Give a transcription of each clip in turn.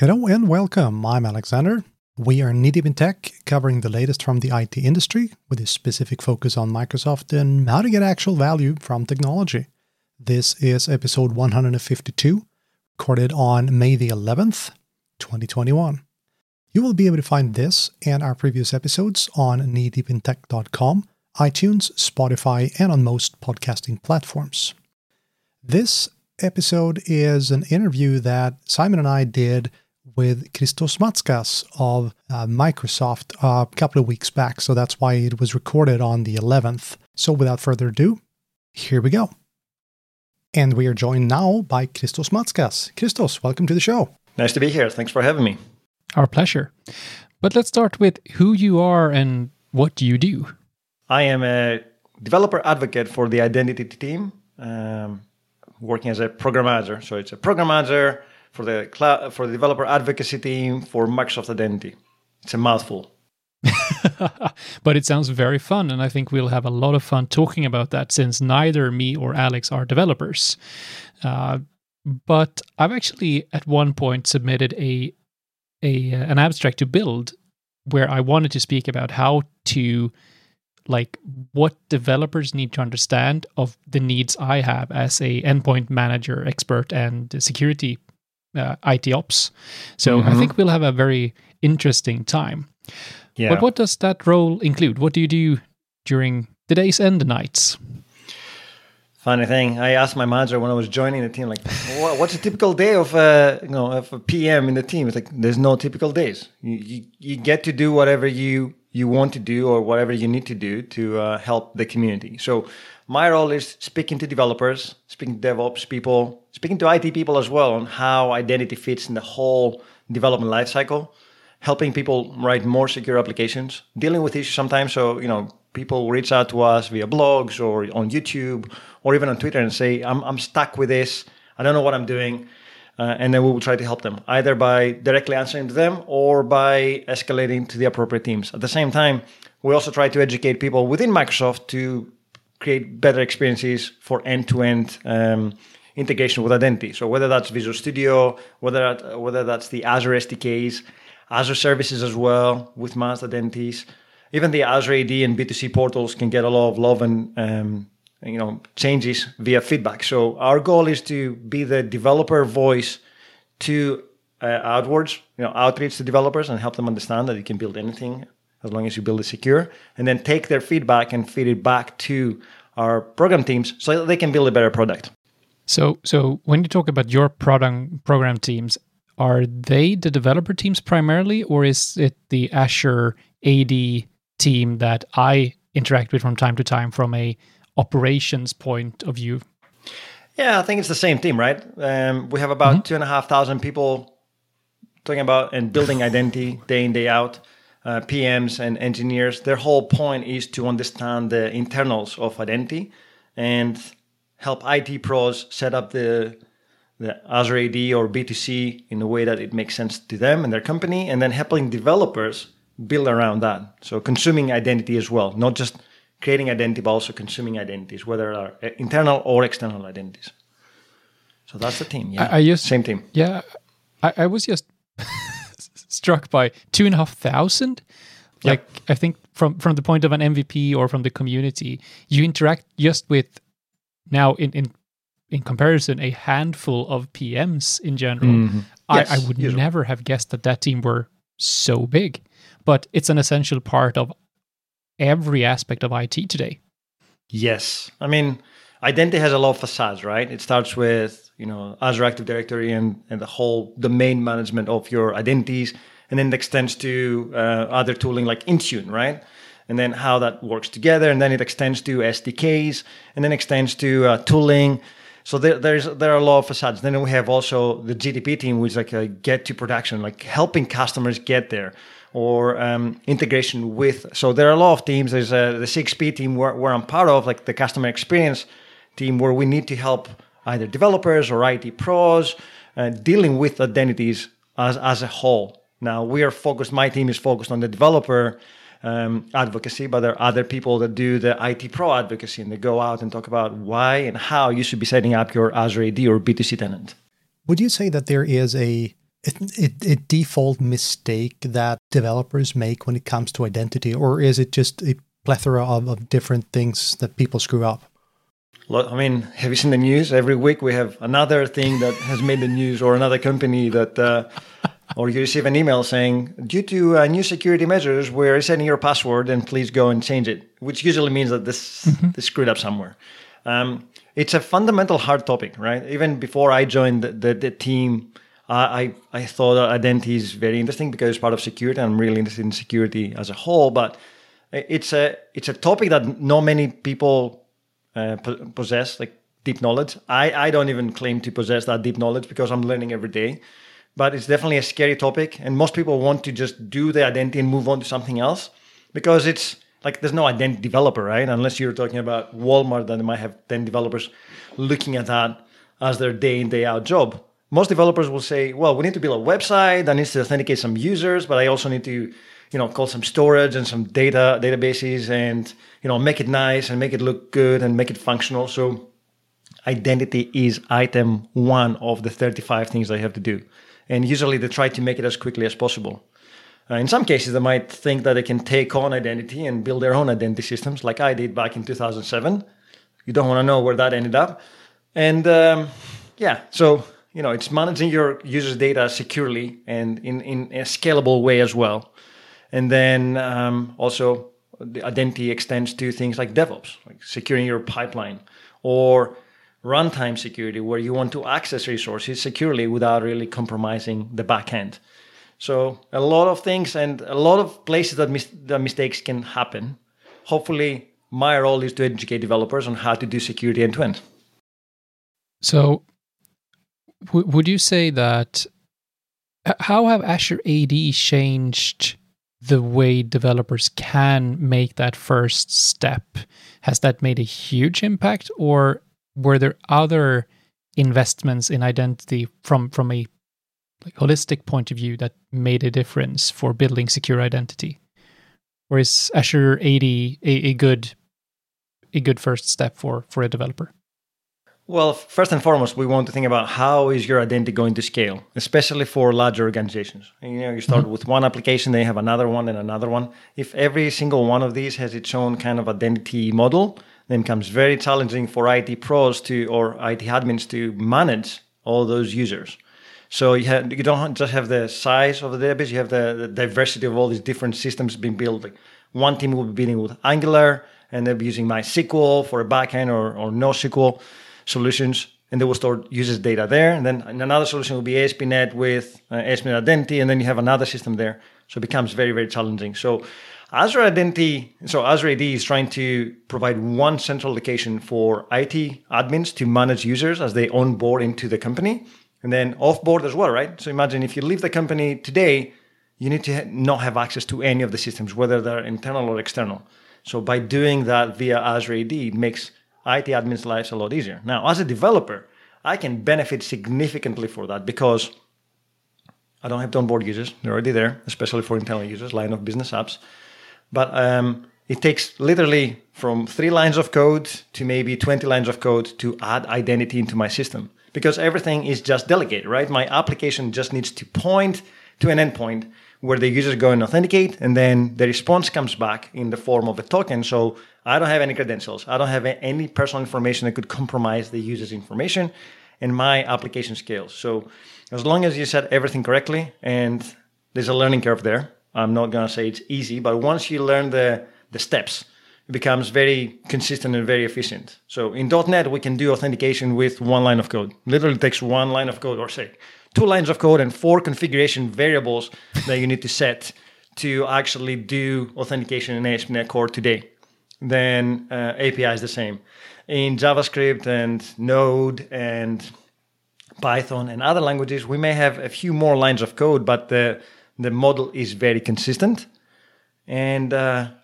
Hello and welcome. I'm Alexander. We are Knee Deep in Tech, covering the latest from the IT industry with a specific focus on Microsoft and how to get actual value from technology. This is episode 152, recorded on May the 11th, 2021. You will be able to find this and our previous episodes on kneedeepintech.com, iTunes, Spotify, and on most podcasting platforms. This episode is an interview that Simon and I did with Christos Matskas of Microsoft a couple of weeks back. So that's why it was recorded on the 11th. So without further ado, here we go. And we are joined now by Christos Matskas. Christos, welcome to the show. Nice to be here. Thanks for having me. Our pleasure. But let's start with who you are and what you do. I am a developer advocate for the identity team, working as a program manager. So it's a program manager for the cloud, for the developer advocacy team for Microsoft Identity. It's a mouthful. But it sounds very fun, and I think we'll have a lot of fun talking about that since neither me or Alex are developers. But I've actually at one point submitted an abstract to build where I wanted to speak about how to, like, what developers need to understand of the needs I have as a endpoint manager expert and security IT ops. So I think we'll have a very interesting time. Yeah. But what does that role include? What do you do during the days and the nights? Funny thing, I asked my manager when I was joining the team, like, what's a typical day of a PM in the team? It's like, there's no typical days. You get to do whatever you want to do or whatever you need to do to help the community. So my role is speaking to developers, speaking to DevOps people, speaking to IT people as well on how identity fits in the whole development lifecycle, helping people write more secure applications, dealing with issues sometimes. So, people reach out to us via blogs or on YouTube or even on Twitter and say, I'm stuck with this. I don't know what I'm doing. And then we will try to help them, either by directly answering to them or by escalating to the appropriate teams. At the same time, we also try to educate people within Microsoft to create better experiences for end-to-end integration with identity. So whether that's Visual Studio, whether that's the Azure SDKs, Azure services as well with mass identities, even the Azure AD and B2C portals can get a lot of love and changes via feedback. So our goal is to be the developer voice to outwards, outreach to developers and help them understand that you can build anything as long as you build it secure, and then take their feedback and feed it back to our program teams so that they can build a better product. So when you talk about your program teams, are they the developer teams primarily, or is it the Azure AD team that I interact with from time to time from a operations point of view? Yeah, I think it's the same team, right? We have about 2,500 people talking about and building identity day in, day out, PMs and engineers. Their whole point is to understand the internals of identity and help IT pros set up the Azure AD or B2C in a way that it makes sense to them and their company, and then helping developers build around that. So consuming identity as well, not just creating identity, but also consuming identities, whether they are internal or external identities. So that's the team. Yeah, same team. Yeah, I was just struck by 2,500. Like, yep. I think from the point of an MVP or from the community, you interact just with now in comparison a handful of PMs in general. Mm-hmm. Yes, I would never have guessed that team were so big, but it's an essential part of every aspect of IT today. Yes. I mean, identity has a lot of facades, right? It starts with, Azure Active Directory and the whole domain management of your identities, and then it extends to other tooling like Intune, right? And then how that works together, and then it extends to SDKs, and then extends to tooling. So there are a lot of facades. Then we have also the GTP team, which is like a get to production, like helping customers get there, or integration with. So there are a lot of teams. There's the 6P team where I'm part of, like the customer experience team, where we need to help either developers or IT pros dealing with identities as a whole. Now we are focused, my team is focused on the developer advocacy, but there are other people that do the IT pro advocacy, and they go out and talk about why and how you should be setting up your Azure AD or B2C tenant. Would you say that there is a it default mistake that developers make when it comes to identity, or is it just a plethora of different things that people screw up? I mean, have you seen the news? Every week we have another thing that has made the news, or another company that, or you receive an email saying, due to new security measures, we're resetting your password and please go and change it, which usually means that they screwed up somewhere. It's a fundamental hard topic, right? Even before I joined the team, I thought identity is very interesting because it's part of security. I'm really interested in security as a whole, but it's a topic that not many people possess, like deep knowledge. I don't even claim to possess that deep knowledge because I'm learning every day, but it's definitely a scary topic, and most people want to just do the identity and move on to something else because it's like there's no identity developer, right? Unless you're talking about Walmart, then they might have 10 developers looking at that as their day in, day out job. Most developers will say, well, we need to build a website that needs to authenticate some users, but I also need to call some storage and some databases and, make it nice and make it look good and make it functional. So identity is item one of the 35 things they have to do. And usually they try to make it as quickly as possible. In some cases, they might think that they can take on identity and build their own identity systems like I did back in 2007. You don't want to know where that ended up. And so it's managing your users' data securely and in a scalable way as well. And then also the identity extends to things like DevOps, like securing your pipeline, or runtime security, where you want to access resources securely without really compromising the backend. So a lot of things and a lot of places that the mistakes can happen. Hopefully, my role is to educate developers on how to do security end-to-end. So would you say that, how have Azure AD changed the way developers can make that first step? Has that made a huge impact, or were there other investments in identity from a holistic point of view that made a difference for building secure identity? Or is Azure AD a good first step for a developer? Well, first and foremost, we want to think about how is your identity going to scale, especially for larger organizations. You start with one application, then you have another one and another one. If every single one of these has its own kind of identity model, then it becomes very challenging for IT pros or IT admins to manage all those users. So you don't just have the size of the database, you have the diversity of all these different systems being built. Like one team will be dealing with Angular, and they'll be using MySQL for a backend or NoSQL solutions, and they will store users' data there. And then another solution will be ASP.NET with ASP.NET Identity, and then you have another system there. So it becomes very, very challenging. So Azure AD is trying to provide one central location for IT admins to manage users as they onboard into the company, and then offboard as well, right? So imagine if you leave the company today, you need to not have access to any of the systems, whether they're internal or external. So by doing that via Azure AD, it makes IT admin's lives a lot easier. Now, as a developer, I can benefit significantly for that because I don't have to onboard users. They're already there, especially for internal users, line of business apps. But it takes literally from 3 lines of code to maybe 20 lines of code to add identity into my system because everything is just delegated, right? My application just needs to point to an endpoint where the users go and authenticate, and then the response comes back in the form of a token. So I don't have any credentials. I don't have any personal information that could compromise the user's information, and my application scales. So as long as you set everything correctly, and there's a learning curve there, I'm not going to say it's easy, but once you learn the steps, it becomes very consistent and very efficient. So in .NET, we can do authentication with one line of code. Literally takes one line of code, or say 2 lines of code and 4 configuration variables that you need to set to actually do authentication in ASP.NET Core today. Then API is the same. In JavaScript and Node and Python and other languages, we may have a few more lines of code, but the model is very consistent. And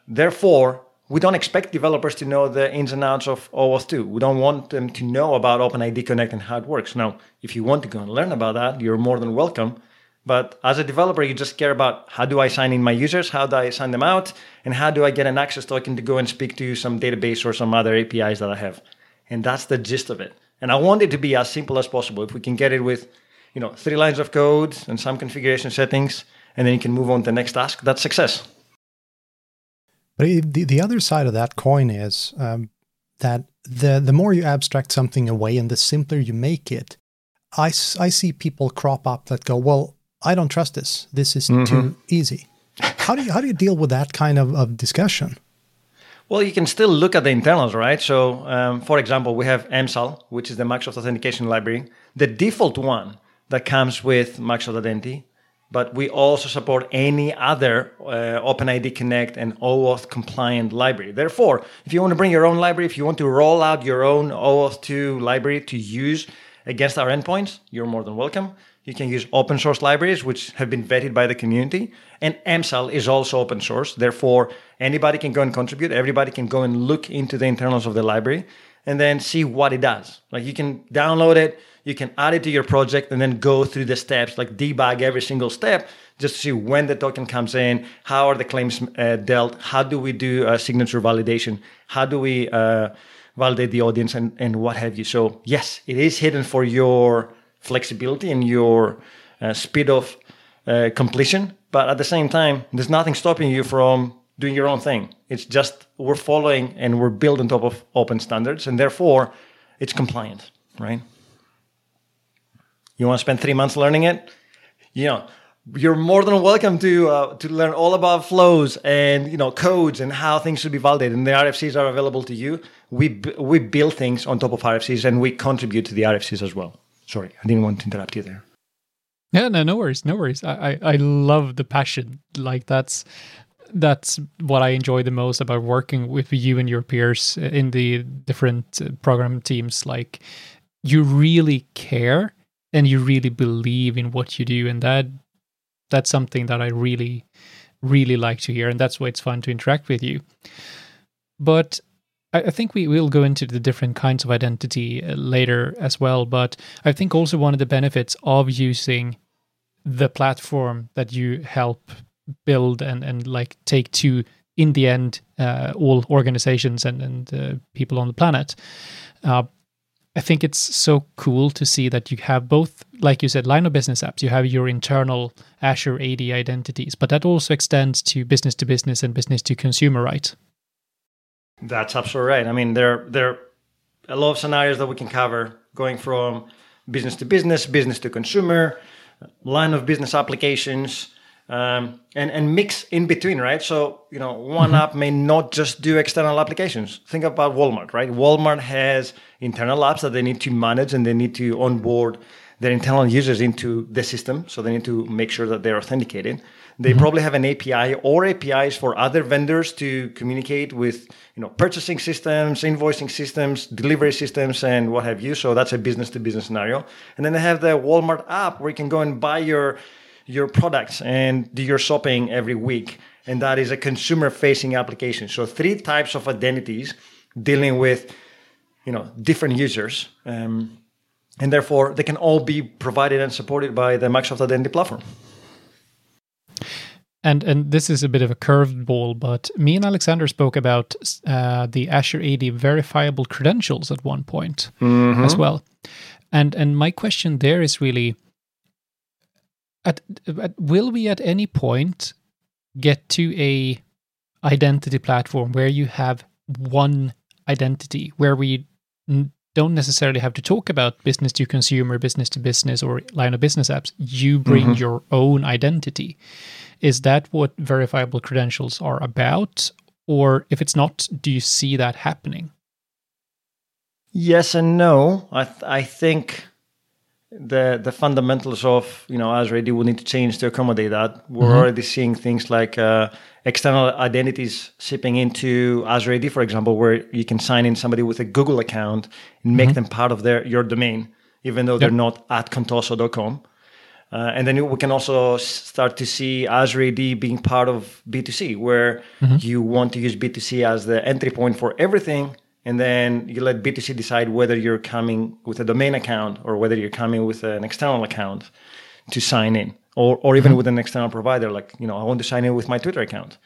therefore, we don't expect developers to know the ins and outs of OAuth 2. We don't want them to know about OpenID Connect and how it works. Now, if you want to go and learn about that, you're more than welcome. But as a developer, you just care about how do I sign in my users, how do I sign them out, and how do I get an access token to go and speak to some database or some other APIs that I have. And that's the gist of it. And I want it to be as simple as possible. If we can get it with 3 lines of code and some configuration settings, and then you can move on to the next task. That's success. But the other side of that coin is that the more you abstract something away and the simpler you make it, I see people crop up that go, well, I don't trust this. This is too easy. How do you deal with that kind of discussion? Well, you can still look at the internals, right? So, for example, we have MSAL, which is the Microsoft Authentication Library, the default one that comes with Microsoft Identity. But we also support any other OpenID Connect and OAuth compliant library. Therefore, if you want to bring your own library, if you want to roll out your own OAuth 2 library to use against our endpoints, you're more than welcome. You can use open source libraries, which have been vetted by the community. And MSAL is also open source. Therefore, anybody can go and contribute. Everybody can go and look into the internals of the library and then see what it does. Like, you can download it. You can add it to your project and then go through the steps, like debug every single step, just to see when the token comes in, how are the claims dealt, how do we do signature validation, how do we validate the audience, and what have you. So yes, it is hidden for your flexibility and your speed of completion, but at the same time, there's nothing stopping you from doing your own thing. It's just we're following and we're built on top of open standards, and therefore it's compliant, right? You want to spend 3 months learning it? You're more than welcome to learn all about flows and codes and how things should be validated. And the RFCs are available to you. We build things on top of RFCs, and we contribute to the RFCs as well. Sorry, I didn't want to interrupt you there. Yeah, no worries. I love the passion. Like, that's what I enjoy the most about working with you and your peers in the different program teams. Like, you really care. And you really believe in what you do, and that's something that I really, really like to hear, and that's why it's fun to interact with you. But I think we will go into the different kinds of identity later as well, but I think also one of the benefits of using the platform that you help build and like take to, in the end, all organizations and people on the planet, I think it's so cool to see that you have both, like you said, line of business apps. You have your internal Azure AD identities, but that also extends to business and business to consumer, right? That's absolutely right. I mean, there are a lot of scenarios that we can cover, going from business to business, business to consumer, line of business applications, and mix in between, right? So, one app may not just do external applications. Think about Walmart, right? Walmart has internal apps that they need to manage, and they need to onboard their internal users into the system. So they need to make sure that they're authenticated. They probably have an API or APIs for other vendors to communicate with, purchasing systems, invoicing systems, delivery systems, and what have you. So that's a business to business scenario. And then they have the Walmart app where you can go and buy your products and do your shopping every week. And that is a consumer-facing application. So 3 types of identities dealing with, different users. And therefore, they can all be provided and supported by the Microsoft Identity Platform. And this is a bit of a curved ball, but me and Alexander spoke about the Azure AD verifiable credentials at one point as well. And my question there is really, will we at any point get to a identity platform where you have one identity, where we don't necessarily have to talk about business to consumer, business to business, or line of business apps? You bring your own identity. Is that what verifiable credentials are about? Or if it's not, do you see that happening? Yes and no. I think the fundamentals of Azure AD will need to change to accommodate that. We're already seeing things like external identities shipping into Azure AD, for example, where you can sign in somebody with a Google account and make them part of your domain, even though they're not at contoso.com. And then we can also start to see Azure AD being part of B2C, where you want to use B2C as the entry point for everything. And then you let B2C decide whether you're coming with a domain account or whether you're coming with an external account to sign in, or even with an external provider. Like, I want to sign in with my Twitter account.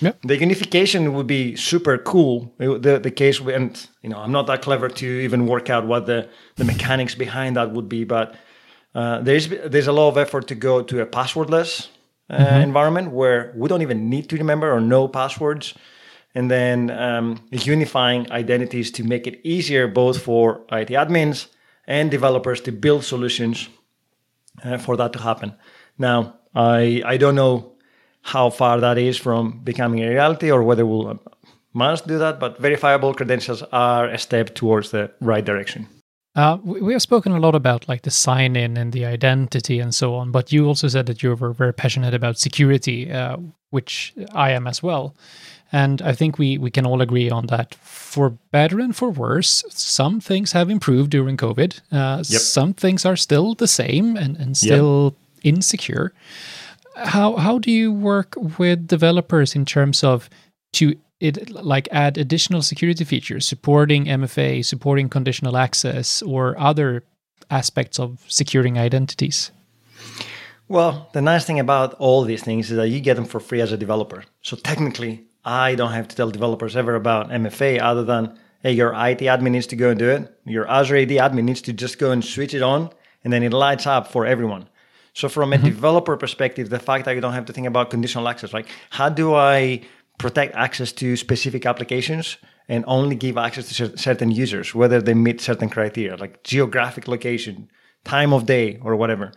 Yep. The unification would be super cool. The case, and I'm not that clever to even work out what the mechanics behind that would be, but There's a lot of effort to go to a passwordless environment where we don't even need to remember or know passwords. And then unifying identities to make it easier both for IT admins and developers to build solutions for that to happen. Now, I don't know how far that is from becoming a reality or whether we'll manage to do that, but verifiable credentials are a step towards the right direction. We have spoken a lot about like the sign-in and the identity and so on, but you also said that you were very passionate about security, which I am as well. And I think we can all agree on that. For better and for worse, some things have improved during COVID. Some things are still the same and still insecure. How do you work with developers in terms of add additional security features, supporting MFA, supporting conditional access, or other aspects of securing identities? Well, the nice thing about all these things is that you get them for free as a developer. So technically, I don't have to tell developers ever about MFA other than, hey, your IT admin needs to go and do it. Your Azure AD admin needs to just go and switch it on, and then it lights up for everyone. So from a developer perspective, the fact that you don't have to think about conditional access, right? How do I protect access to specific applications and only give access to certain users, whether they meet certain criteria, like geographic location, time of day, or whatever?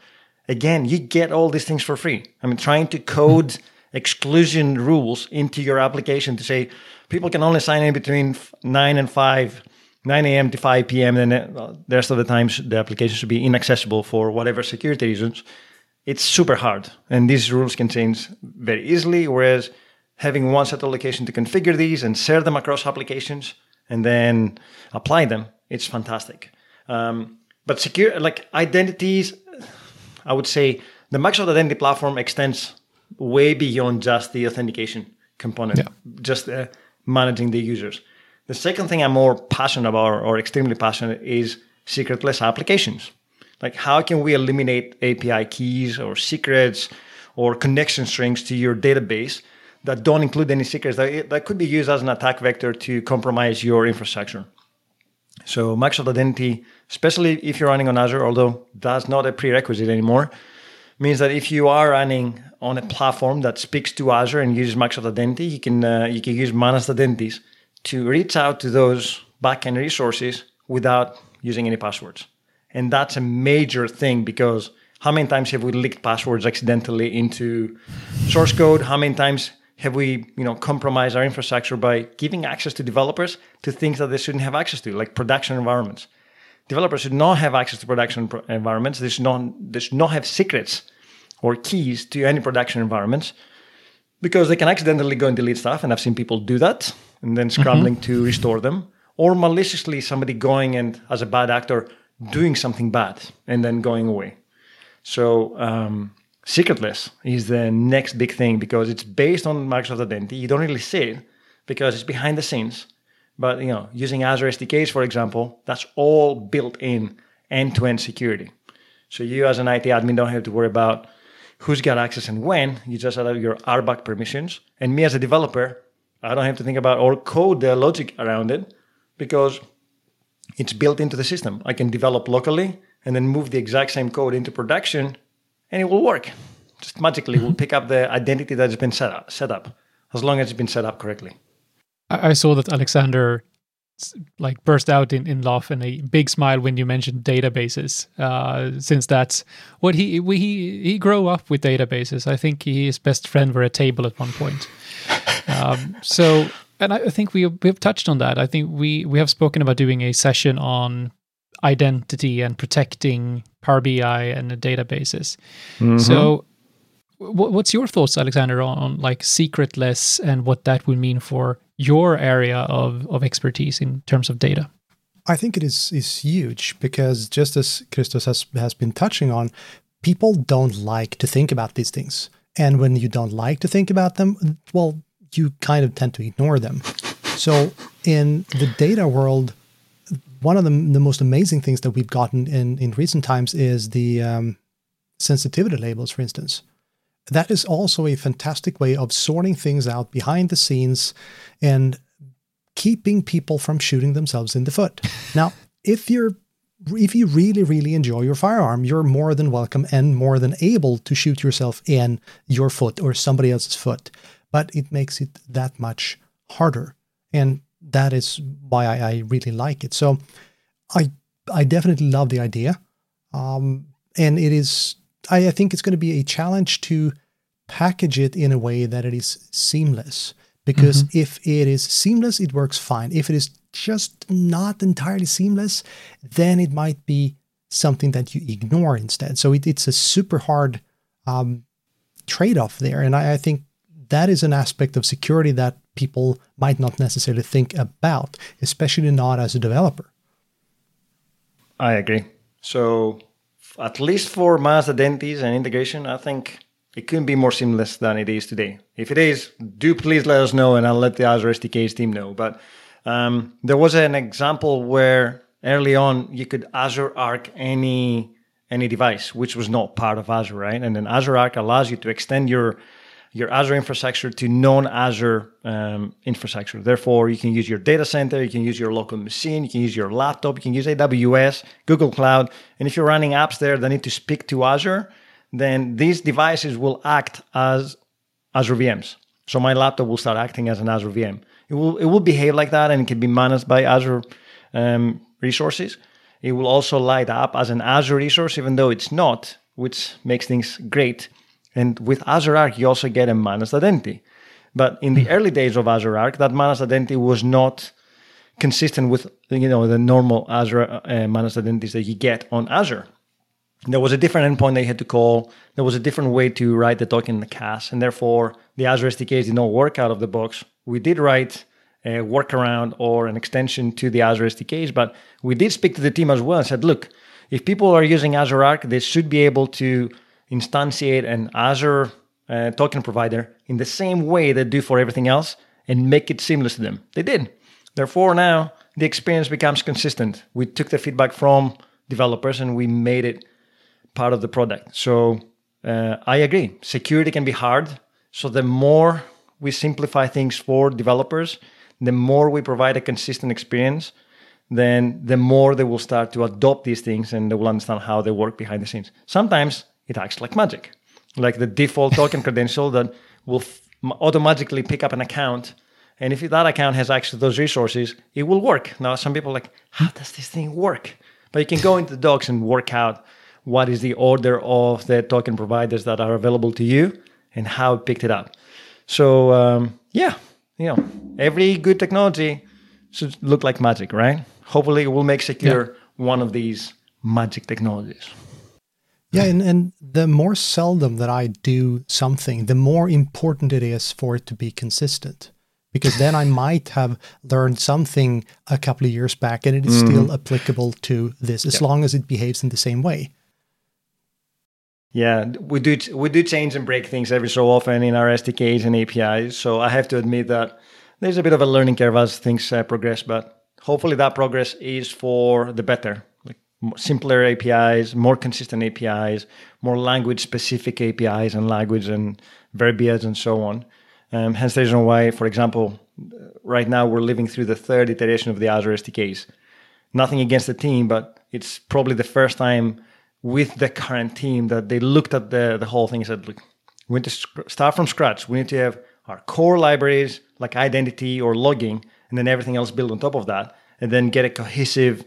Again, you get all these things for free. I mean, trying to code exclusion rules into your application to say people can only sign in between 9 a.m. to 5 p.m. and the rest of the times the application should be inaccessible for whatever security reasons. It's super hard. And these rules can change very easily, whereas having one set of location to configure these and share them across applications and then apply them, it's fantastic. But secure, like identities, I would say the Microsoft Identity Platform extends way beyond just the authentication component, just managing the users. The second thing I'm more passionate about or extremely passionate is secretless applications. Like how can we eliminate API keys or secrets or connection strings to your database that don't include any secrets that could be used as an attack vector to compromise your infrastructure? So Microsoft Identity, especially if you're running on Azure, although that's not a prerequisite anymore, means that if you are running on a platform that speaks to Azure and uses Microsoft Identity, you can use managed identities to reach out to those backend resources without using any passwords. And that's a major thing because how many times have we leaked passwords accidentally into source code? How many times have we, compromised our infrastructure by giving access to developers to things that they shouldn't have access to, like production environments? Developers should not have access to production environments. They should not have secrets or keys to any production environments because they can accidentally go and delete stuff, and I've seen people do that and then scrambling to restore them, or maliciously somebody going and, as a bad actor, doing something bad and then going away. So secretless is the next big thing because it's based on Microsoft Identity. You don't really see it because it's behind the scenes. But, using Azure SDKs, for example, that's all built in end-to-end security. So you as an IT admin don't have to worry about who's got access and when. You just allow your RBAC permissions. And me as a developer, I don't have to think about or code the logic around it because it's built into the system. I can develop locally and then move the exact same code into production and it will work. Just magically, we'll pick up the identity that's been set up as long as it's been set up correctly. I saw that Alexander burst out in laugh and a big smile when you mentioned databases, since that's what he grew up with databases. I think his best friend were at a table at one point. And I think we've touched on that. I think we have spoken about doing a session on identity and protecting Power BI and the databases. Mm-hmm. So what's your thoughts, Alexander, on secretless and what that would mean for your area of expertise in terms of data? I think it is huge because just as Christos has been touching on, people don't like to think about these things. And when you don't like to think about them, well, you kind of tend to ignore them. So in the data world, one of the most amazing things that we've gotten in recent times is the sensitivity labels, for instance. That is also a fantastic way of sorting things out behind the scenes and keeping people from shooting themselves in the foot. Now, if you're if you really, really enjoy your firearm, you're more than welcome and more than able to shoot yourself in your foot or somebody else's foot. But it makes it that much harder. And that is why I really like it. So I definitely love the idea. And it is, I think it's going to be a challenge to package it in a way that it is seamless. Because if it is seamless, it works fine. If it is just not entirely seamless, then it might be something that you ignore instead. So it's a super hard trade-off there. And I think that is an aspect of security that people might not necessarily think about, especially not as a developer. I agree. So at least for mass identities and integration, I think it couldn't be more seamless than it is today. If it is, do please let us know, and I'll let the Azure SDK's team know. But there was an example where early on you could Azure Arc any device, which was not part of Azure, right? And then Azure Arc allows you to extend your Azure infrastructure to non-Azure infrastructure. Therefore, you can use your data center, you can use your local machine, you can use your laptop, you can use AWS, Google Cloud. And if you're running apps there that need to speak to Azure, then these devices will act as Azure VMs. So my laptop will start acting as an Azure VM. It will behave like that, and it can be managed by Azure resources. It will also light up as an Azure resource, even though it's not, which makes things great. And with Azure Arc, you also get a managed identity. But in the early days of Azure Arc, that managed identity was not consistent with the normal Azure managed identities that you get on Azure. There was a different endpoint they had to call. There was a different way to write the token in the cache. And therefore, the Azure SDKs did not work out of the box. We did write a workaround or an extension to the Azure SDKs, but we did speak to the team as well and said, look, if people are using Azure Arc, they should be able to instantiate an Azure token provider in the same way they do for everything else and make it seamless to them. They did. Therefore, now the experience becomes consistent. We took the feedback from developers and we made it part of the product. So I agree. Security can be hard. So the more we simplify things for developers, the more we provide a consistent experience, then the more they will start to adopt these things and they will understand how they work behind the scenes. Sometimes it acts like magic, like the default token credential that will automatically pick up an account. And if that account has access to those resources, it will work. Now, some people are like, how does this thing work? But you can go into the docs and work out what is the order of the token providers that are available to you and how it picked it up. So, every good technology should look like magic, right? Hopefully it will make secure one of these magic technologies. Yeah, and the more seldom that I do something, the more important it is for it to be consistent. Because then I might have learned something a couple of years back and it is still applicable to this as long as it behaves in the same way. Yeah, we do change and break things every so often in our SDKs and APIs. So I have to admit that there's a bit of a learning curve as things progress, but hopefully that progress is for the better. Like simpler APIs, more consistent APIs, more language-specific APIs and language and verbiage and so on. Hence the reason why, for example, right now we're living through the third iteration of the Azure SDKs. Nothing against the team, but it's probably the first time with the current team that they looked at the whole thing and said, look, we need to start from scratch. We need to have our core libraries like identity or logging, and then everything else built on top of that, and then get a cohesive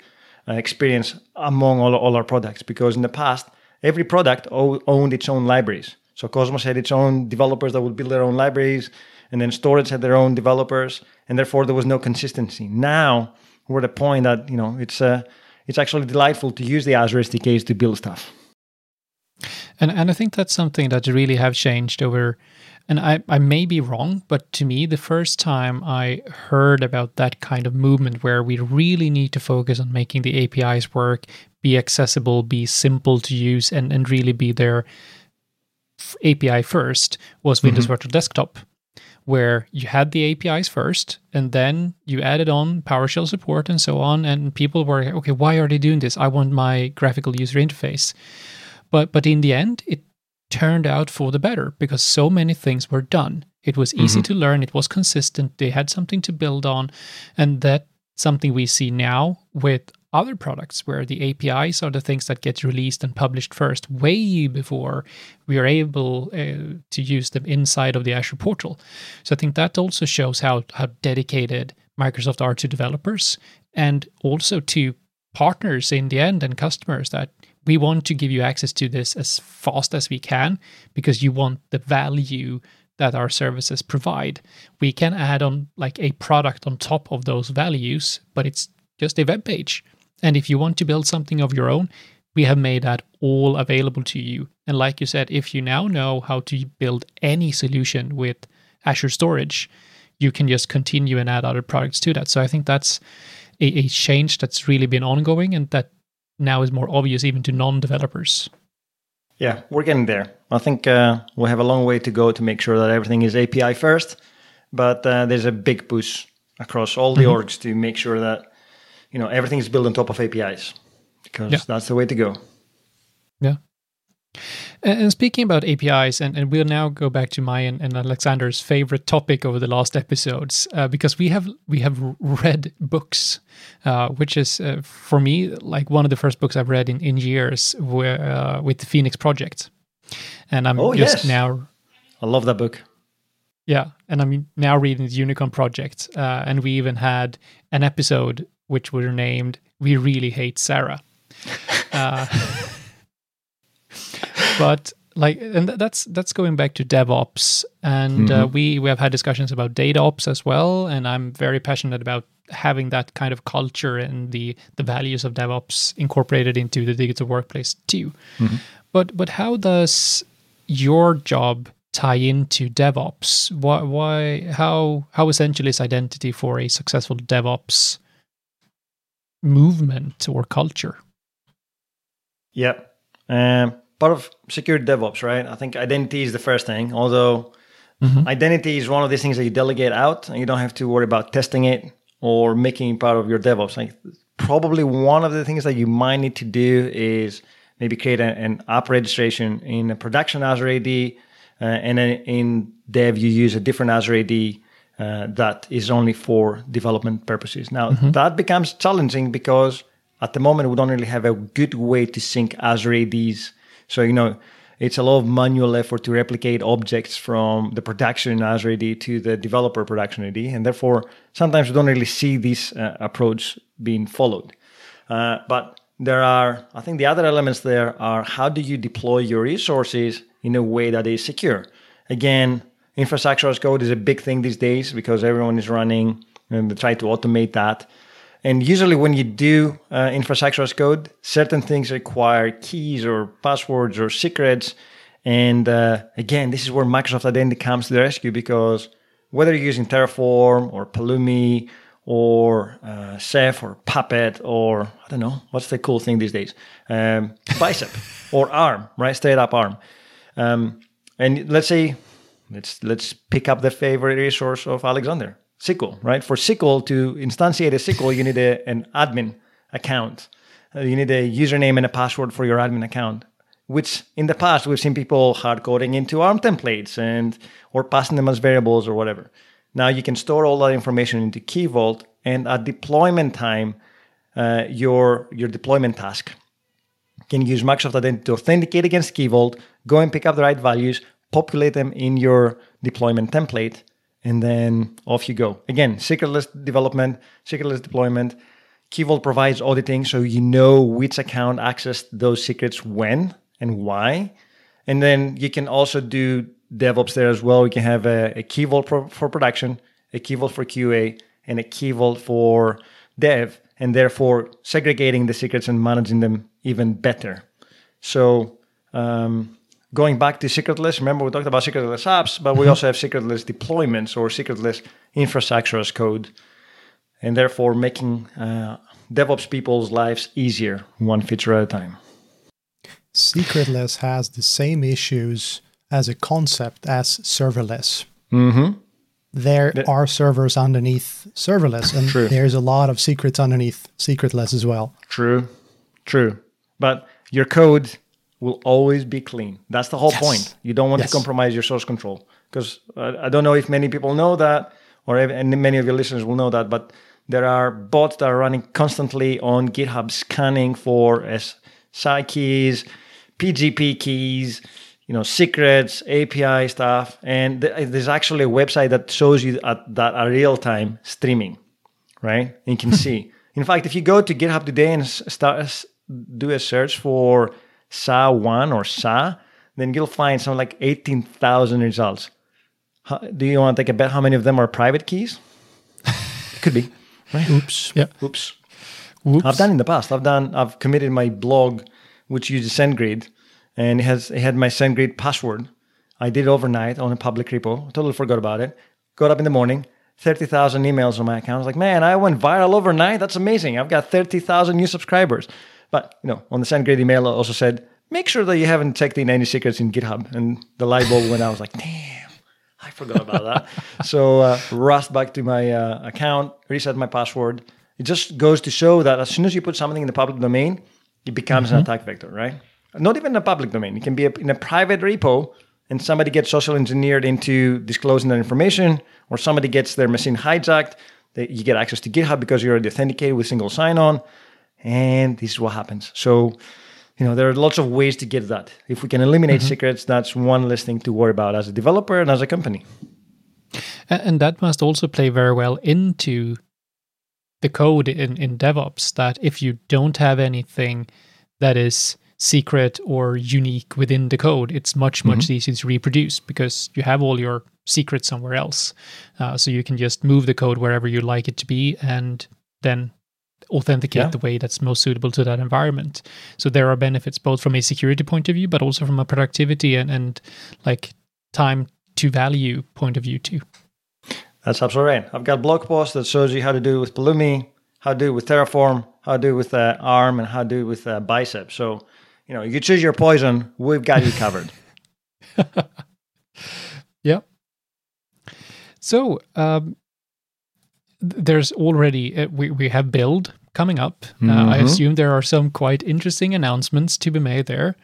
experience among all our products. Because in the past, every product owned its own libraries. So Cosmos had its own developers that would build their own libraries, and then storage had their own developers, and therefore there was no consistency. Now we're at a point that it's actually delightful to use the Azure SDKs to build stuff. And I think that's something that really have changed over, and I may be wrong, but to me, the first time I heard about that kind of movement where we really need to focus on making the APIs work, be accessible, be simple to use, and really be there. API first was Windows Virtual Desktop, where you had the APIs first, and then you added on PowerShell support and so on, and people were, okay, why are they doing this? I want my graphical user interface. But in the end, it turned out for the better, because so many things were done. It was easy to learn, it was consistent, they had something to build on, and that's something we see now with other products where the APIs are the things that get released and published first, way before we are able to use them inside of the Azure portal. So I think that also shows how dedicated Microsoft are to developers and also to partners in the end and customers, that we want to give you access to this as fast as we can because you want the value that our services provide. We can add on like a product on top of those values, but it's just a web page. And if you want to build something of your own, we have made that all available to you. And like you said, if you now know how to build any solution with Azure Storage, you can just continue and add other products to that. So I think that's a change that's really been ongoing and that now is more obvious even to non-developers. Yeah, we're getting there. I think we have a long way to go to make sure that everything is API first, but there's a big push across all the orgs to make sure that, you know, everything is built on top of APIs, because that's the way to go. Yeah. And speaking about APIs, and we'll now go back to my and Alexander's favorite topic over the last episodes, because we have read books, which is, for me, like one of the first books I've read in years with the Phoenix Project. And I'm now... I love that book. Yeah, and I'm now reading the Unicorn Project, and we even had an episode which were named We Really Hate Sarah. But like, and that's going back to DevOps, and we have had discussions about data ops as well. And I'm very passionate about having that kind of culture and the values of DevOps incorporated into the digital workplace too. Mm-hmm. But how does your job tie into DevOps? How essential is identity for a successful DevOps movement or culture? Yeah. Part of secure DevOps, right? I think identity is the first thing, although identity is one of these things that you delegate out and you don't have to worry about testing it or making it part of your DevOps. Like, probably one of the things that you might need to do is maybe create an app registration in a production Azure AD, and then in dev you use a different Azure AD that is only for development purposes. Now, that becomes challenging because at the moment we don't really have a good way to sync Azure ADs. So, you know, it's a lot of manual effort to replicate objects from the production Azure AD to the developer production AD. And therefore, sometimes we don't really see this approach being followed. But there are, I think the other elements there are, how do you deploy your resources in a way that is secure? Again, infrastructure as code is a big thing these days because everyone is running and they try to automate that. And usually when you do infrastructure as code, certain things require keys or passwords or secrets. And again, this is where Microsoft Identity comes to the rescue, because whether you're using Terraform or Pulumi or Chef or Puppet or, I don't know, what's the cool thing these days? Bicep or ARM, right? Straight up ARM. And let's say, let's pick up the favorite resource of Alexander. SQL, right? For SQL, to instantiate a SQL, you need an admin account. You need a username and a password for your admin account, which in the past we've seen people hard coding into ARM templates and or passing them as variables or whatever. Now you can store all that information into Key Vault, and at deployment time, your deployment task can use Microsoft Identity to authenticate against Key Vault, go and pick up the right values, populate them in your deployment template, and then off you go. Again, secretless development, secretless deployment. Key Vault provides auditing, so you know which account accessed those secrets when and why. And then you can also do DevOps there as well. You can have a Key Vault for production, a Key Vault for QA, and a Key Vault for dev, and therefore segregating the secrets and managing them even better. So... going back to secretless, remember we talked about secretless apps, but we also have secretless deployments or secretless infrastructure as code, and therefore making DevOps people's lives easier one feature at a time. Secretless has the same issues as a concept as serverless. Mm-hmm. There are servers underneath serverless, and there's a lot of secrets underneath secretless as well. True. But your code... will always be clean. That's the whole point. You don't want to compromise your source control, because I don't know if many people know that, or many of your listeners will know that, but There are bots that are running constantly on GitHub scanning for SI keys, PGP keys, secrets, API stuff. And there's actually a website that shows you that are real-time streaming, right? You can see. In fact, if you go to GitHub today and do a search for SA1 or SA, then you'll find something like 18,000 results. Do you want to take a bet how many of them are private keys? Could be. Right? Oops. Yeah. Oops. I've done in the past. I've committed my blog, which uses SendGrid, and it had my SendGrid password. I did it overnight on a public repo. Totally forgot about it. Got up in the morning, 30,000 emails on my account. I was like, man, I went viral overnight. That's amazing. I've got 30,000 new subscribers. But on the SendGrid email, I also said, make sure that you haven't checked in any secrets in GitHub. And the light bulb went out. I was like, damn, I forgot about that. So rushed back to my account, reset my password. It just goes to show that as soon as you put something in the public domain, it becomes an attack vector, right? Not even a public domain. It can be in a private repo, and somebody gets social engineered into disclosing their information, or somebody gets their machine hijacked. You get access to GitHub because you're already authenticated with single sign-on. And this is what happens. So, there are lots of ways to get that. If we can eliminate secrets, that's one less thing to worry about as a developer and as a company. And that must also play very well into the code in DevOps, that if you don't have anything that is secret or unique within the code, it's much easier to reproduce because you have all your secrets somewhere else. So you can just move the code wherever you like it to be and then authenticate the way that's most suitable to that environment. So there are benefits both from a security point of view, but also from a productivity and like time to value point of view too. That's absolutely right. I've got blog posts that shows you how to do it with Pulumi, how to do it with Terraform, how to do it with ARM, and how to do it with Bicep. So, you choose your poison, we've got you covered. Yeah. So, there's already, we have Build coming up. I assume there are some quite interesting announcements to be made there.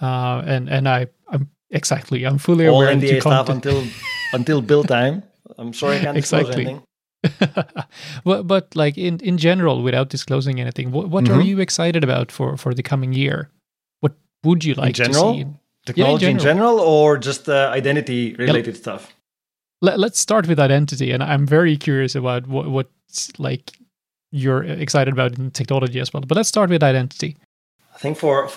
I'm fully aware. All NDA stuff until Build time. I'm sorry I can't disclose anything. But in general, without disclosing anything, what are you excited about for the coming year? What would you like to see? Technology in general or just identity related stuff? Let's start with identity, and I'm very curious about what you're excited about in technology as well. But let's start with identity. I think for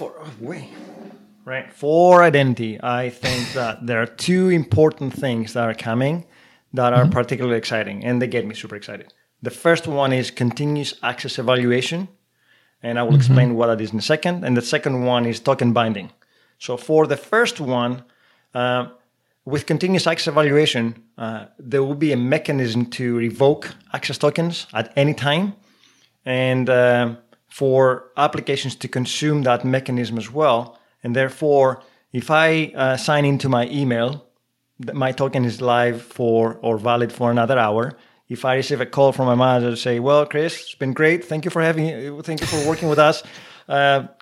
identity, I think that there are two important things that are coming that are particularly exciting, and they get me super excited. The first one is continuous access evaluation, and I will explain what that is in a second. And the second one is token binding. So for the first one, with continuous access evaluation, there will be a mechanism to revoke access tokens at any time, and for applications to consume that mechanism as well. And therefore, if I sign into my email, my token is live or valid for another hour. If I receive a call from my manager to say, well, Chris, it's been great. Thank you for working with us.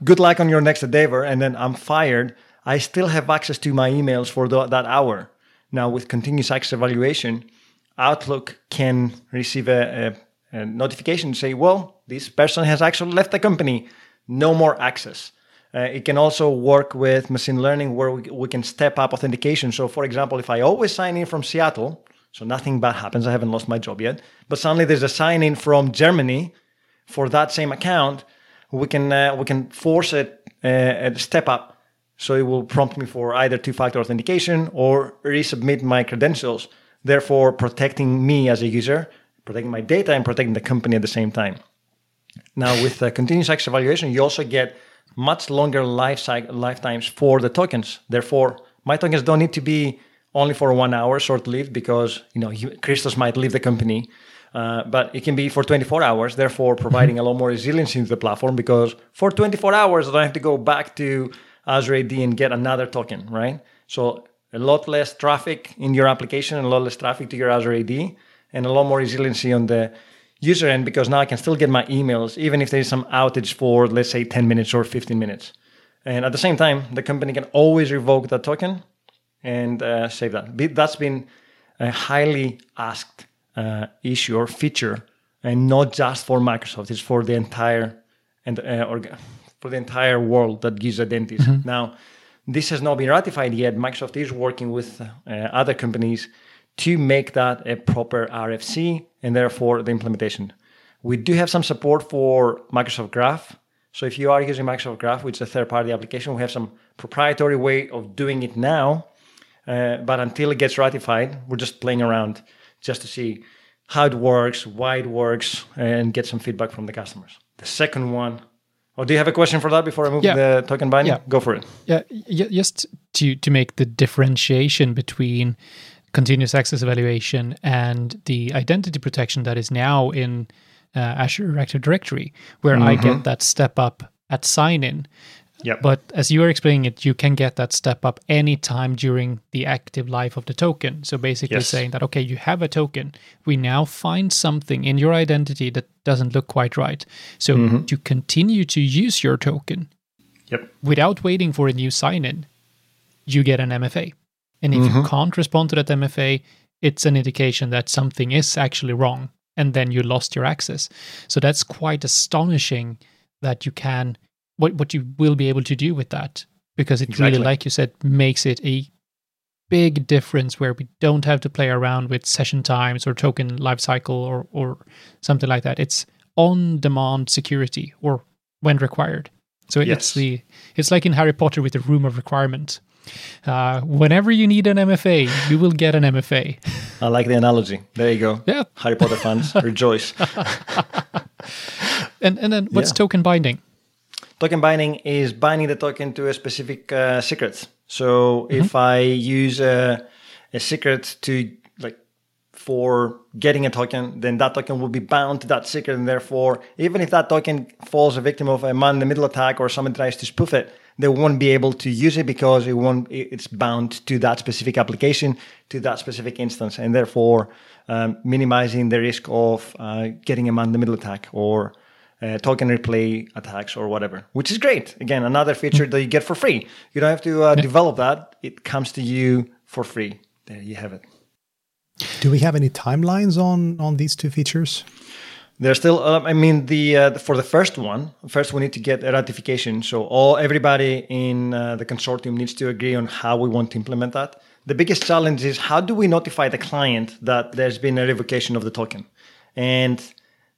Good luck on your next endeavor. And then I'm fired. I still have access to my emails for that hour. Now, with continuous access evaluation, Outlook can receive a notification to say, well, this person has actually left the company. No more access. It can also work with machine learning where we can step up authentication. So, for example, if I always sign in from Seattle, so nothing bad happens, I haven't lost my job yet, but suddenly there's a sign in from Germany for that same account, we can force a step up. So it will prompt me for either two-factor authentication or resubmit my credentials, therefore protecting me as a user, protecting my data, and protecting the company at the same time. Now, with continuous access evaluation, you also get much longer lifetimes for the tokens. Therefore, my tokens don't need to be only for 1 hour, short-lived, because Christos might leave the company, but it can be for 24 hours, therefore providing a lot more resiliency into the platform, because for 24 hours, I don't have to go back to Azure AD and get another token, right? So a lot less traffic in your application, a lot less traffic to your Azure AD, and a lot more resiliency on the user end, because now I can still get my emails, even if there's some outage for, let's say, 10 minutes or 15 minutes. And at the same time, the company can always revoke that token and save that. That's been a highly asked issue or feature and not just for Microsoft. It's for the entire world that gives identities. Mm-hmm. Now, this has not been ratified yet. Microsoft is working with other companies to make that a proper RFC and therefore the implementation. We do have some support for Microsoft Graph. So if you are using Microsoft Graph, which is a third-party application, we have some proprietary way of doing it now. But until it gets ratified, we're just playing around just to see how it works, why it works, and get some feedback from the customers. The second one, or do you have a question for that before I move to the token binding? Yeah. Go for it. Yeah, just to make the differentiation between continuous access evaluation and the identity protection that is now in Azure Active Directory, where I get that step up at sign-in. Yep. But as you are explaining it, you can get that step up anytime during the active life of the token. So basically saying that, okay, you have a token. We now find something in your identity that doesn't look quite right. So you continue to use your token without waiting for a new sign-in, you get an MFA. And if you can't respond to that MFA, it's an indication that something is actually wrong. And then you lost your access. So that's quite astonishing that you can, what you will be able to do with that. Because it really, like you said, makes it a big difference where we don't have to play around with session times or token lifecycle or something like that. It's on-demand security or when required. So it's like in Harry Potter with the room of requirement. Whenever you need an MFA, you will get an MFA. I like the analogy. There you go. Yeah. Harry Potter fans, rejoice. And then what's token binding? Token binding is binding the token to a specific secret. So if I use a secret to for getting a token, then that token will be bound to that secret. And therefore, even if that token falls a victim of a man-in-the-middle attack or someone tries to spoof it, they won't be able to use it because it's bound to that specific application, to that specific instance, and therefore minimizing the risk of getting a man-in-the-middle attack or token replay attacks or whatever, which is great. Again, another feature that you get for free. You don't have to develop that. It comes to you for free. There you have it. Do we have any timelines on these two features? There's still, for the first we need to get a ratification. So everybody in the consortium needs to agree on how we want to implement that. The biggest challenge is how do we notify the client that there's been a revocation of the token? And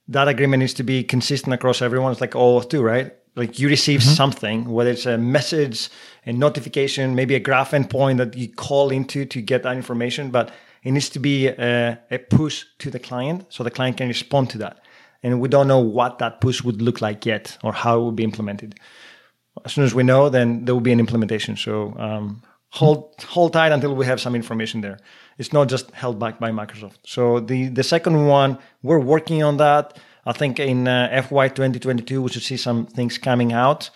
that agreement needs to be consistent across everyone. It's like OAuth 2, right? Like you receive something, whether it's a message, a notification, maybe a graph endpoint that you call into to get that information. But it needs to be a push to the client so the client can respond to that. And we don't know what that push would look like yet or how it would be implemented. As soon as we know, then there will be an implementation. So hold tight until we have some information there. It's not just held back by Microsoft. So the second one, we're working on that. I think in FY 2022, we should see some things coming out.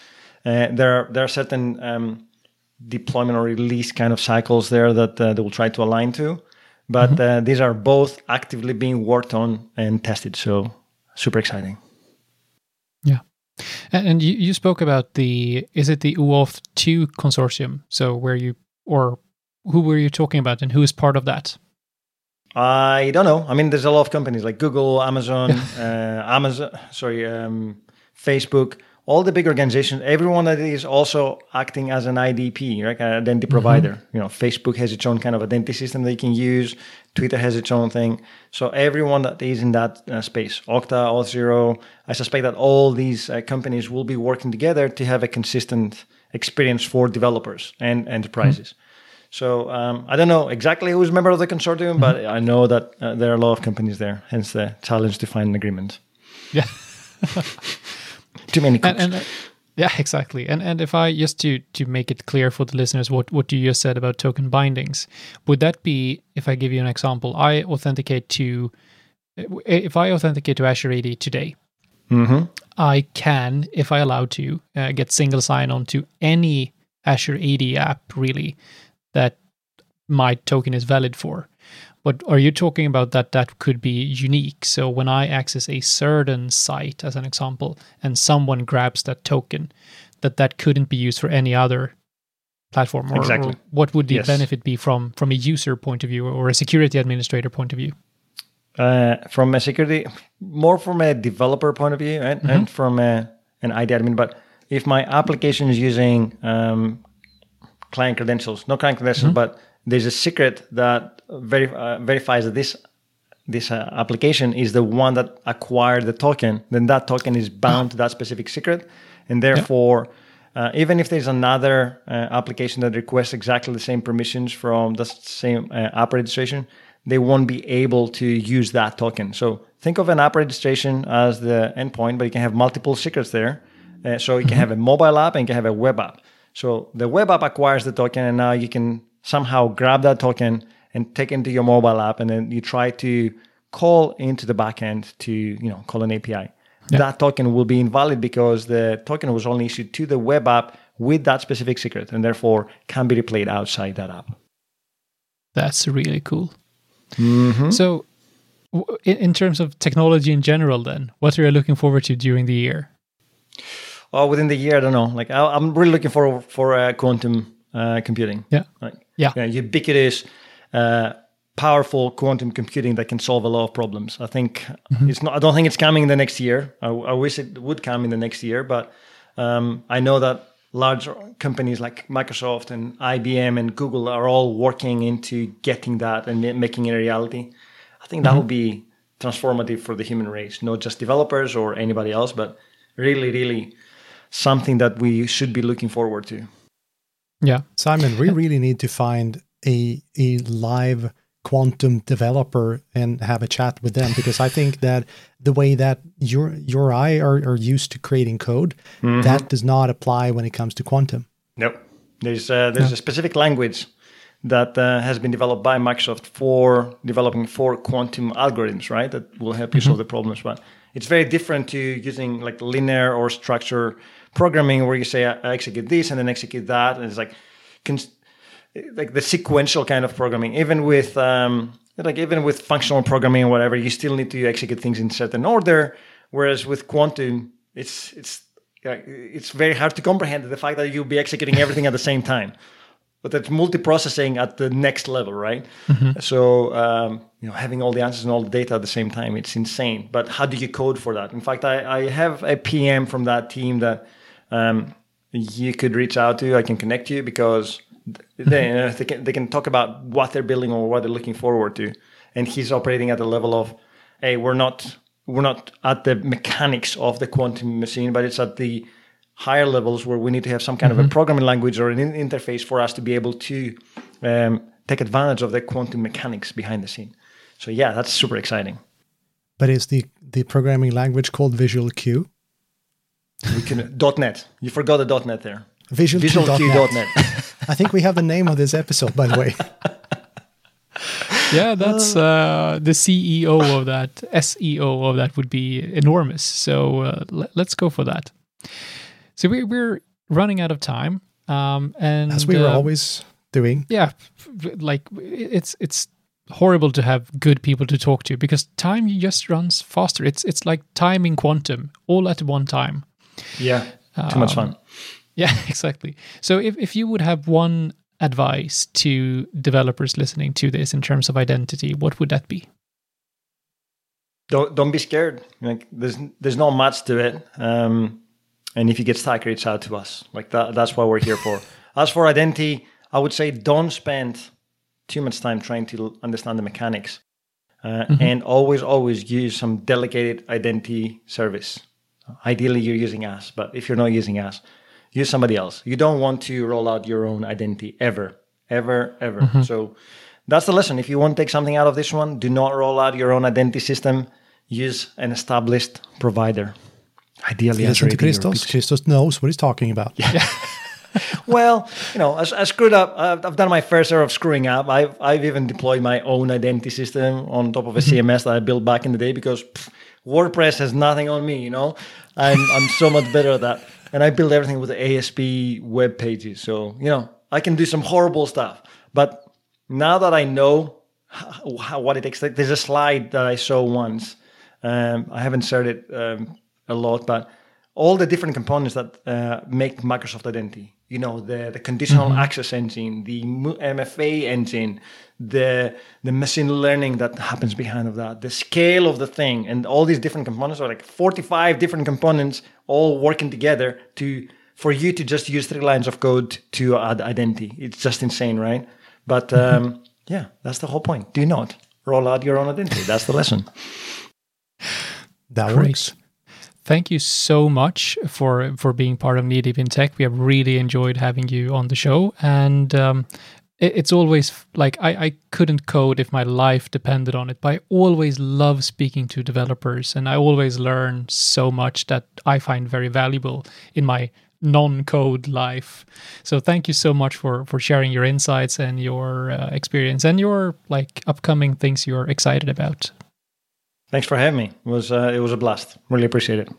There are certain deployment or release kind of cycles there that they will try to align to. But these are both actively being worked on and tested. So super exciting. Yeah. And you spoke about is it the OAuth 2 consortium? So who were you talking about and who is part of that? I don't know. I mean, there's a lot of companies like Google, Amazon, Facebook, all the big organizations, everyone that is also acting as an IDP, right? An identity provider. You know, Facebook has its own kind of identity system they can use. Twitter has its own thing. So everyone that is in that space, Okta, Auth0, I suspect that all these companies will be working together to have a consistent experience for developers and enterprises. So I don't know exactly who's a member of the consortium, but I know that there are a lot of companies there, hence the challenge to find an agreement. Yeah. Too many cooks. Yeah, exactly. And if I just to make it clear for the listeners, what you just said about token bindings, would that be, if I give you an example, if I authenticate to Azure AD today, I can, if I allow to, get single sign-on to any Azure AD app really that my token is valid for. But are you talking about that could be unique? So when I access a certain site, as an example, and someone grabs that token, that couldn't be used for any other platform? Or, exactly. Or what would the benefit be from a user point of view or a security administrator point of view? From a security, more from a developer point of view, right? Mm-hmm. And from an IT admin. But if my application is using client credentials, not client credentials, mm-hmm. but there's a secret that verifies that this application is the one that acquired the token, then that token is bound to that specific secret. And therefore, even if there's another application that requests exactly the same permissions from the same app registration, they won't be able to use that token. So think of an app registration as the endpoint, but you can have multiple secrets there. So you can have a mobile app and you can have a web app. So the web app acquires the token, and now you can somehow grab that token and take it into your mobile app, and then you try to call into the backend to call an API. Yeah. That token will be invalid because the token was only issued to the web app with that specific secret, and therefore can be replayed outside that app. That's really cool. Mm-hmm. So in terms of technology in general, then, what are you looking forward to during the year? Oh, within the year, I don't know. Like I'm really looking for quantum computing. Yeah. Ubiquitous, powerful quantum computing that can solve a lot of problems. I think it's not. I don't think it's coming in the next year. I wish it would come in the next year, but I know that large companies like Microsoft and IBM and Google are all working into getting that and making it a reality. I think that will be transformative for the human race, not just developers or anybody else, but really, really something that we should be looking forward to. Yeah. Simon, we really need to find a live quantum developer and have a chat with them, because I think that the way that your I are used to creating code, that does not apply when it comes to quantum. Nope. There's a specific language that has been developed by Microsoft for developing for quantum algorithms, right? That will help you solve the problems. But it's very different to using like linear or structure programming, where you say, I execute this and then execute that. And it's like the sequential kind of programming. Even with functional programming or whatever, you still need to execute things in certain order. Whereas with quantum, it's very hard to comprehend the fact that you'll be executing everything at the same time. But that's multiprocessing at the next level, right? Mm-hmm. So having all the answers and all the data at the same time, it's insane. But how do you code for that? In fact, I have a PM from that team that you could reach out to. I can connect you, because they can talk about what they're building or what they're looking forward to, and he's operating at the level of, hey, we're not at the mechanics of the quantum machine, but it's at the higher levels where we need to have some kind of a programming language or an interface for us to be able to take advantage of the quantum mechanics behind the scene. So yeah, that's super exciting. But is the programming language called Visual Q? We can .NET. You forgot the .NET there. Visual Q.net. I think we have the name of this episode, by the way. Yeah, that's the CEO of that, SEO of that would be enormous. So let's go for that. So we're running out of time, and as we were always doing. Yeah, like it's horrible to have good people to talk to, because time just runs faster. It's like time in quantum, all at one time. Yeah, too much fun. Yeah, exactly. So if you would have one advice to developers listening to this in terms of identity, what would that be? Don't be scared. Like there's not much to it. And if you get stuck, reach out to us. Like that's what we're here for. As for identity, I would say don't spend too much time trying to understand the mechanics, and always use some delegated identity service. Ideally, you're using us, but if you're not using us, use somebody else. You don't want to roll out your own identity ever. Mm-hmm. So that's the lesson. If you want to take something out of this one, do not roll out your own identity system. Use an established provider. Ideally, listen to Christos. Christos knows what he's talking about. Yeah. Well, I screwed up. I've done my fair share of screwing up. I've even deployed my own identity system on top of a CMS that I built back in the day, because WordPress has nothing on me. I'm so much better at that. And I build everything with ASP web pages. So, I can do some horrible stuff. But now that I know what it takes, there's a slide that I saw once. I haven't shared it a lot, but all the different components that make Microsoft Identity. you know, the conditional access engine, the MFA engine, the machine learning that happens behind of that, the scale of the thing, and all these different components are like 45 different components all working together to for you to just use 3 lines of code to add identity. It's just insane, right? But yeah, that's the whole point. Do not roll out your own identity. That's the lesson. That Great. Works. Thank you so much for being part of Knee Deep in Tech. We have really enjoyed having you on the show. And it's always like I couldn't code if my life depended on it, but I always love speaking to developers. And I always learn so much that I find very valuable in my non-code life. So thank you so much for sharing your insights and your experience and your like upcoming things you're excited about. Thanks for having me. It was a blast. Really appreciate it.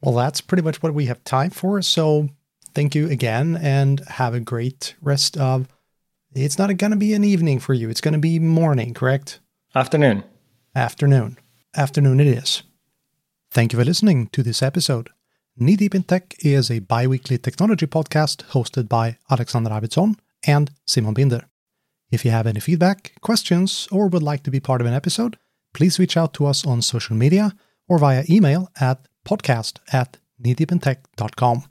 Well, that's pretty much what we have time for. So thank you again and have a great rest of... It's not going to be an evening for you. It's going to be morning, correct? Afternoon. Afternoon it is. Thank you for listening to this episode. Knee Deep in Tech is a bi-weekly technology podcast hosted by Alexander Arvidsson and Simon Binder. If you have any feedback, questions, or would like to be part of an episode, please reach out to us on social media or via email at podcast@kneedeepintech.com.